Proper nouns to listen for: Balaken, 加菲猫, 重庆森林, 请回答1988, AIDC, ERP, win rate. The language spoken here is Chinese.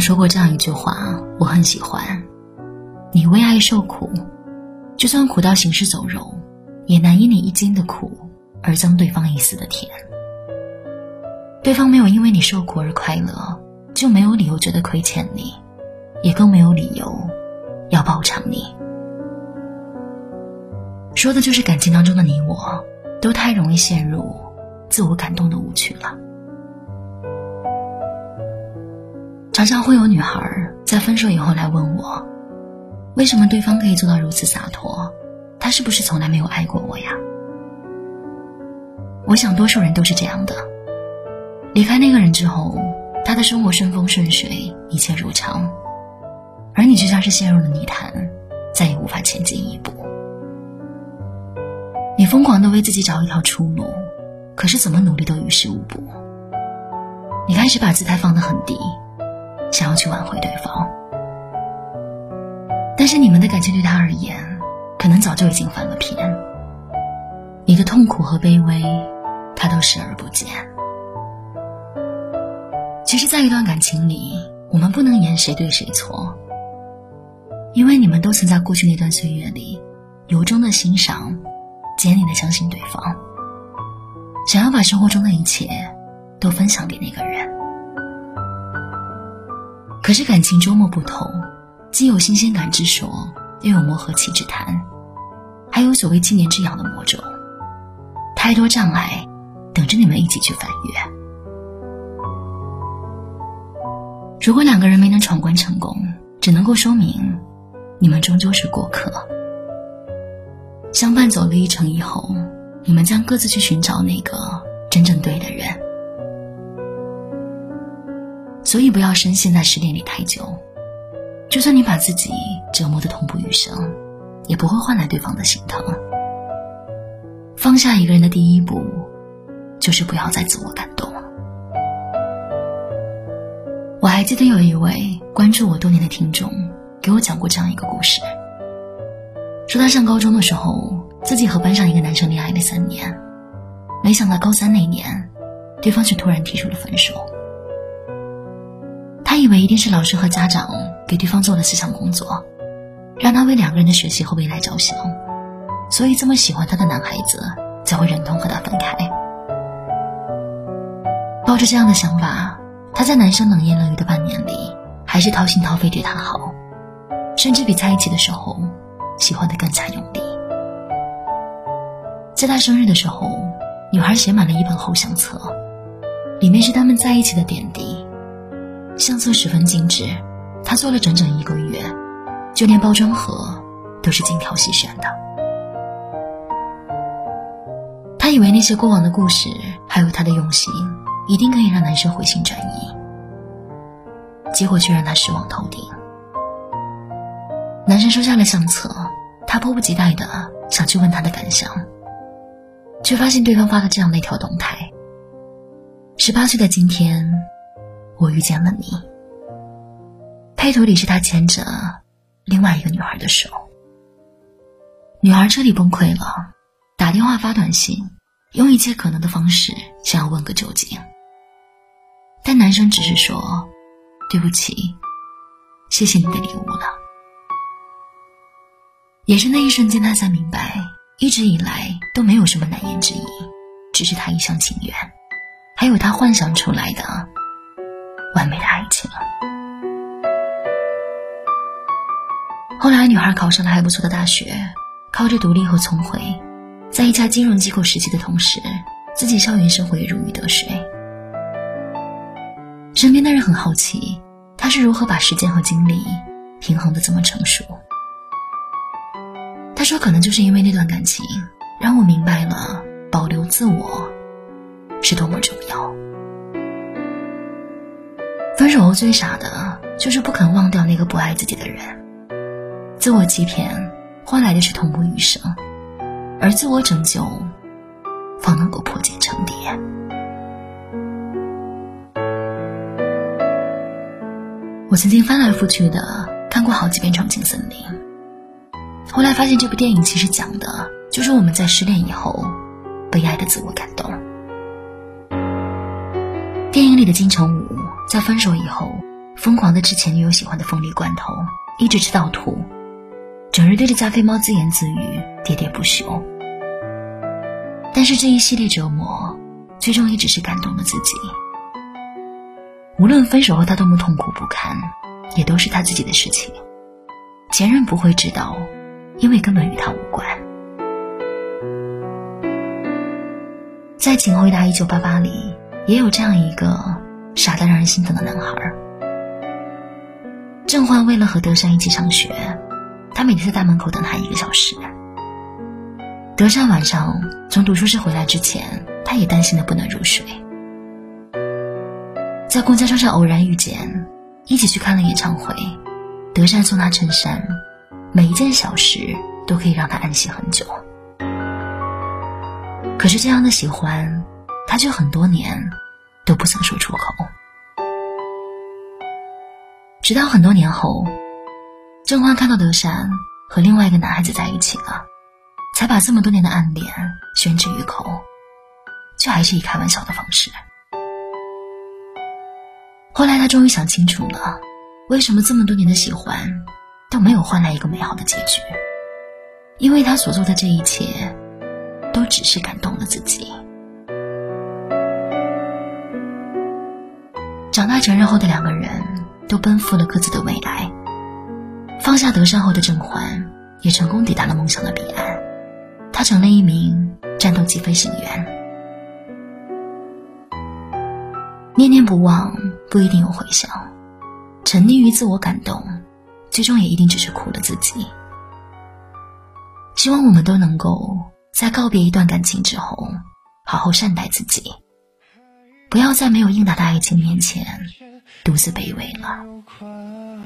说过这样一句话，我很喜欢：你为爱受苦，就算苦到行尸走肉，也难因你一斤的苦而增对方一丝的甜。对方没有因为你受苦而快乐，就没有理由觉得亏欠你，也更没有理由要报偿你。说的就是感情当中的你我都太容易陷入自我感动的误区了。常常会有女孩在分手以后来问我，为什么对方可以做到如此洒脱，他是不是从来没有爱过我呀？我想多数人都是这样的，离开那个人之后，他的生活顺风顺水，一切如常，而你就像是陷入了泥潭，再也无法前进一步。你疯狂地为自己找一条出路，可是怎么努力都于事无补。你开始把姿态放得很低，想要去挽回对方，但是你们的感情对他而言可能早就已经翻了篇，你的痛苦和卑微他都视而不见。其实在一段感情里，我们不能言谁对谁错，因为你们都曾在过去那段岁月里由衷的欣赏，坚定的相信对方，想要把生活中的一切都分享给那个人。可是感情捉摸不透，既有新鲜感之说，又有磨合期之谈，还有所谓七年之痒的魔咒，太多障碍等着你们一起去翻越。如果两个人没能闯关成功，只能够说明你们终究是过客。相伴走了一程以后，你们将各自去寻找那个真正对的人。所以不要深陷在失恋里太久，就算你把自己折磨得痛不欲生，也不会换来对方的心疼。放下一个人的第一步，就是不要再自我感动。我还记得有一位关注我多年的听众给我讲过这样一个故事，说他上高中的时候，自己和班上一个男生恋爱了3年，没想到高三那年，对方却突然提出了分手。他以为一定是老师和家长给对方做了思想工作，让他为两个人的学习和未来着想，所以这么喜欢他的男孩子才会忍痛和他分开。抱着这样的想法，他在男生冷言冷语的半年里，还是掏心掏肺对他好，甚至比在一起的时候喜欢得更加用力。在他生日的时候，女孩写满了一本厚相册，里面是他们在一起的点滴，相册十分精致，他做了整整1个月，就连包装盒都是精挑细选的。他以为那些过往的故事还有他的用心一定可以让男生回心转意，结果却让他失望透顶。男生收下了相册，他迫不及待的想去问他的感想，却发现对方发了这样的一条动态：18岁的今天，我遇见了你。配图里是他牵着另外一个女孩的手。女孩彻底崩溃了，打电话发短信，用一切可能的方式想要问个究竟。但男生只是说：对不起，谢谢你的礼物了。也是那一瞬间，他才明白，一直以来都没有什么难言之隐，只是他一厢情愿，还有他幻想出来的完美的爱情。后来女孩考上了还不错的大学，靠着独立和聪慧，在一家金融机构实习的同时，自己校园生活也如鱼得水。身边的人很好奇，他是如何把时间和精力平衡得这么成熟。他说，可能就是因为那段感情，让我明白了保留自我是多么重要。分手后最傻的就是不肯忘掉那个不爱自己的人，自我欺骗换来的是痛不欲生，而自我拯救方能够破茧成蝶。我曾经翻来覆去的看过好几遍《重庆森林》，后来发现这部电影其实讲的就是我们在失恋以后被爱的自我感动。电影里的金城武在分手以后疯狂的吃前女友喜欢的凤梨罐头，一直吃到吐，整日对着加菲猫自言自语，喋喋不休。但是这一系列折磨最终也只是感动了自己。无论分手后他多么痛苦不堪，也都是他自己的事情，前任不会知道，因为根本与他无关。在《请回答1988》里也有这样一个傻得让人心疼的男孩。郑焕为了和德善一起上学，他每天在大门口等他1个小时。德善晚上从读书室回来之前，他也担心的不能入睡。在公交车上偶然遇见，一起去看了演唱会，德善送他衬衫，每一件小事都可以让他安息很久。可是这样的喜欢，他却很多年都不曾说出口。直到很多年后，郑欢看到德善和另外一个男孩子在一起了，才把这么多年的暗恋宣之于口，却还是以开玩笑的方式。后来他终于想清楚了，为什么这么多年的喜欢都没有换来一个美好的结局，因为他所做的这一切都只是感动了自己。长大成人后的两个人都奔赴了各自的未来，放下德善后的郑欢也成功抵达了梦想的彼岸，他成了一名战斗机飞行员。念念不忘不一定有回响，沉溺于自我感动最终也一定只是苦了自己。希望我们都能够在告别一段感情之后好好善待自己，不要在没有应答的爱情面前独自卑微了。